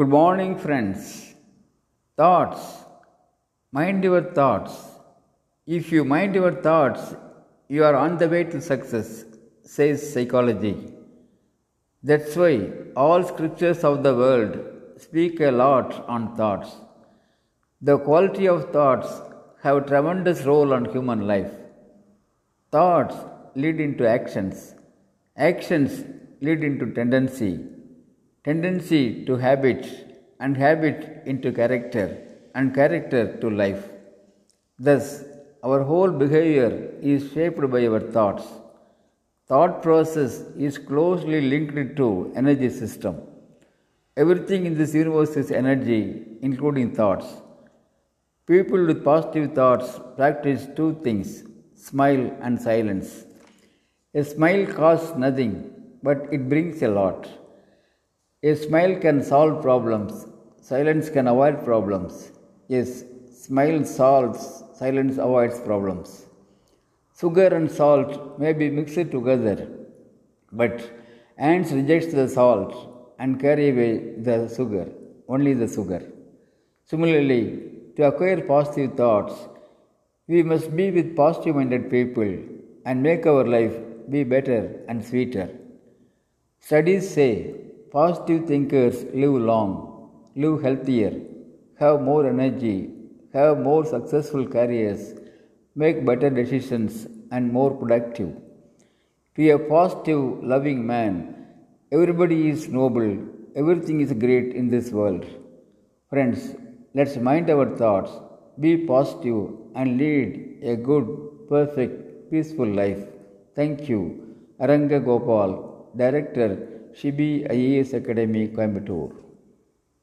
Good morning, friends. Thoughts. Mind your thoughts. If you mind your thoughts, you are on the way to success, says psychology. That's why all scriptures of the world speak a lot on thoughts. The quality of thoughts have a tremendous role on human life. Thoughts lead into actions. Actions lead into tendency. Tendency to habit, and habit into character, and character to life. Thus, our whole behavior is shaped by our thoughts. Thought process is closely linked to energy system. Everything in this universe is energy, including thoughts. People with positive thoughts practice two things: smile and silence. A smile costs nothing, but it brings a lot. A smile can solve problems. Silence can avoid problems. Yes, smile solves, silence avoids problems. Sugar and salt may be mixed together, but ants reject the salt and carry away the sugar, only the sugar. Similarly, to acquire positive thoughts, we must be with positive-minded people and make our life be better and sweeter. Studies say positive thinkers live long, live healthier, have more energy, have more successful careers, make better decisions, and more productive. Be a positive, loving man. Everybody is noble. Everything is great in this world. Friends, let's mind our thoughts, be positive, and lead a good, perfect, peaceful life. Thank you. Aranga Gopal, Director, Shibi IAS Academy, Coimbatore.